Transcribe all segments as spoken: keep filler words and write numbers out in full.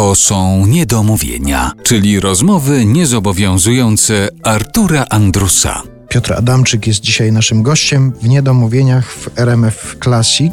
To są niedomówienia, czyli rozmowy niezobowiązujące Artura Andrusa. Piotr Adamczyk jest dzisiaj naszym gościem w Niedomówieniach w R M F Classic.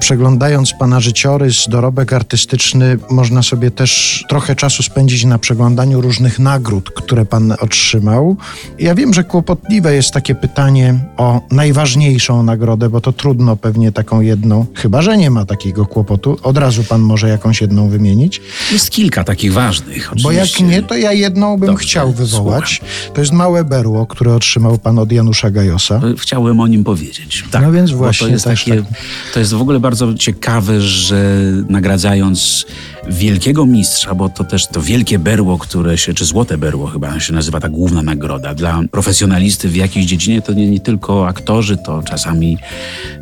Przeglądając pana życiorys, dorobek artystyczny, można sobie też trochę czasu spędzić na przeglądaniu różnych nagród, które pan otrzymał. Ja wiem, że kłopotliwe jest takie pytanie o najważniejszą nagrodę, bo to trudno pewnie taką jedną, chyba że nie ma takiego kłopotu. Od razu pan może jakąś jedną wymienić. Jest kilka takich ważnych. Oczywiście. Bo jak nie, to ja jedną bym Dobrze, chciał wywołać. Słucham. To jest Małe Berło, które otrzymał pan od Janusza Gajosa. Chciałem o nim powiedzieć. Tak, no więc właśnie. To jest, też, takie, tak. To jest w ogóle bardzo Bardzo ciekawe, że nagradzając wielkiego mistrza, bo to też to wielkie berło, które się, czy złote berło chyba się nazywa ta główna nagroda dla profesjonalisty w jakiejś dziedzinie, to nie, nie tylko aktorzy, to czasami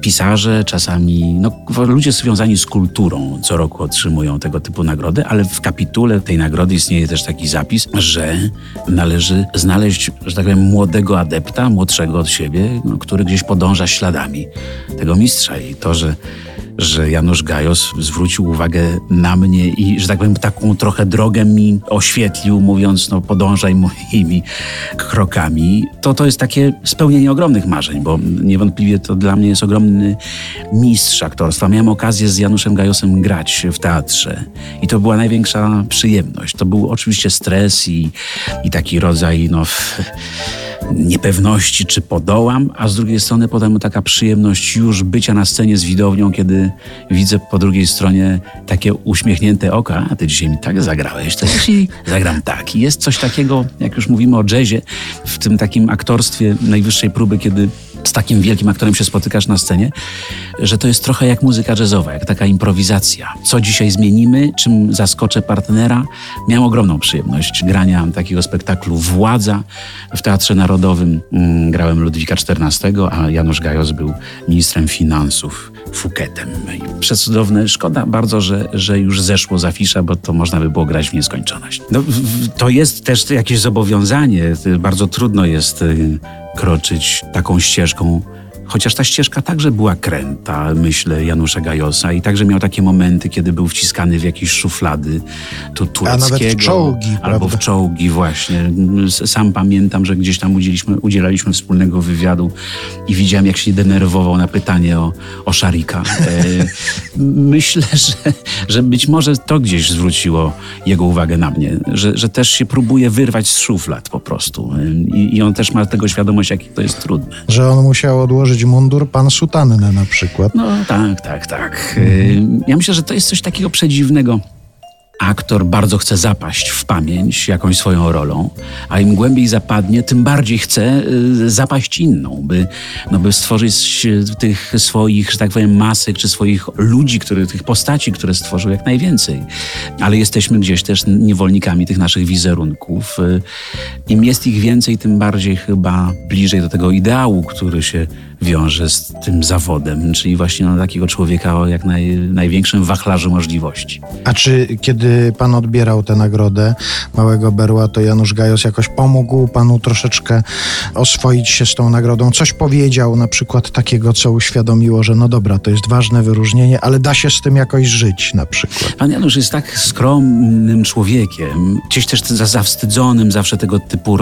pisarze, czasami no, ludzie związani z kulturą co roku otrzymują tego typu nagrody, ale w kapitule tej nagrody istnieje też taki zapis, że należy znaleźć, że tak powiem, młodego adepta, młodszego od siebie, no, który gdzieś podąża śladami tego mistrza i to, że że Janusz Gajos zwrócił uwagę na mnie i, że tak powiem, taką trochę drogę mi oświetlił, mówiąc, no podążaj moimi krokami. To to jest takie spełnienie ogromnych marzeń, bo niewątpliwie to dla mnie jest ogromny mistrz aktorstwa. Miałem okazję z Januszem Gajosem grać w teatrze i to była największa przyjemność. To był oczywiście stres i, i taki rodzaj, no... niepewności, czy podołam, a z drugiej strony potem taka przyjemność już bycia na scenie z widownią, kiedy widzę po drugiej stronie takie uśmiechnięte oka, a ty dzisiaj mi tak zagrałeś, to dzisiaj zagram tak. I jest coś takiego, jak już mówimy o jazzie, w tym takim aktorstwie najwyższej próby, kiedy z takim wielkim aktorem się spotykasz na scenie, że to jest trochę jak muzyka jazzowa, jak taka improwizacja. Co dzisiaj zmienimy, czym zaskoczę partnera? Miałem ogromną przyjemność grania takiego spektaklu Władza w Teatrze Narodowym. Grałem Ludwika czternastego, a Janusz Gajos był ministrem finansów, Fouquetem. Przecudowne, szkoda bardzo, że, że już zeszło z afisza, bo to można by było grać w nieskończoność. No, to jest też jakieś zobowiązanie. Bardzo trudno jest kroczyć taką ścieżką, chociaż ta ścieżka także była kręta, myślę, Janusza Gajosa i także miał takie momenty, kiedy był wciskany w jakieś szuflady tu tureckiego. A nawet w czołgi, albo prawda? W czołgi właśnie. Sam pamiętam, że gdzieś tam udzieliśmy, udzielaliśmy wspólnego wywiadu i widziałem, jak się denerwował na pytanie o, o Szarika. Myślę, że, że być może to gdzieś zwróciło jego uwagę na mnie, że, że też się próbuje wyrwać z szuflad po prostu. I, i on też ma tego świadomość, jakie to jest trudne. Że on musiał odłożyć mundur, pan sutannę na przykład. No tak, tak, tak. Ja myślę, że to jest coś takiego przedziwnego. Aktor bardzo chce zapaść w pamięć jakąś swoją rolą, a im głębiej zapadnie, tym bardziej chce zapaść inną, by, no, by stworzyć tych swoich, że tak powiem, masek, czy swoich ludzi, który, tych postaci, które stworzył jak najwięcej. Ale jesteśmy gdzieś też niewolnikami tych naszych wizerunków. Im jest ich więcej, tym bardziej chyba bliżej do tego ideału, który się wiąże z tym zawodem, czyli właśnie no, takiego człowieka o jak naj, największym wachlarzu możliwości. A czy kiedy pan odbierał tę nagrodę Małego Berła, to Janusz Gajos jakoś pomógł panu troszeczkę oswoić się z tą nagrodą? Coś powiedział na przykład takiego, co uświadomiło, że no dobra, to jest ważne wyróżnienie, ale da się z tym jakoś żyć na przykład. Pan Janusz jest tak skromnym człowiekiem, gdzieś też zawstydzonym zawsze tego typu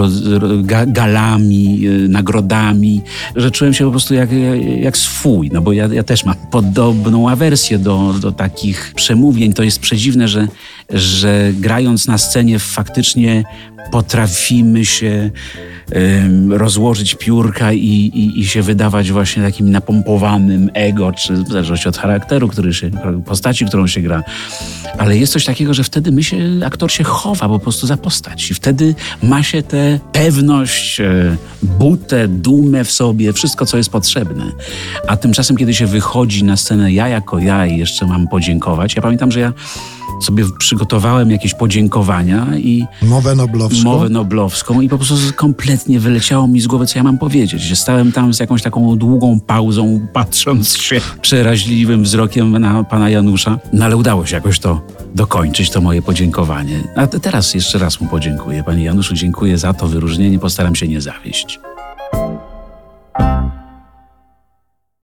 galami, nagrodami, że czułem się po prostu jak, jak swój, no bo ja, ja też mam podobną awersję do, do takich przemówień. To jest przedziwne, że że grając na scenie faktycznie potrafimy się um, rozłożyć piórka i, i, i się wydawać właśnie takim napompowanym ego, czy w zależności od charakteru, który się, postaci, którą się gra. Ale jest coś takiego, że wtedy my się, aktor się chowa po prostu za postać. I wtedy ma się tę pewność, butę, dumę w sobie, wszystko, co jest potrzebne. A tymczasem, kiedy się wychodzi na scenę ja jako ja i jeszcze mam podziękować, ja pamiętam, że ja sobie przygotowałem jakieś podziękowania i mowę noblowską. mowę noblowską i po prostu kompletnie wyleciało mi z głowy, co ja mam powiedzieć. Stałem tam z jakąś taką długą pauzą, patrząc się przeraźliwym wzrokiem na pana Janusza, no ale udało się jakoś to dokończyć, to moje podziękowanie. A teraz jeszcze raz mu podziękuję. Panie Januszu, dziękuję za to wyróżnienie, postaram się nie zawieść.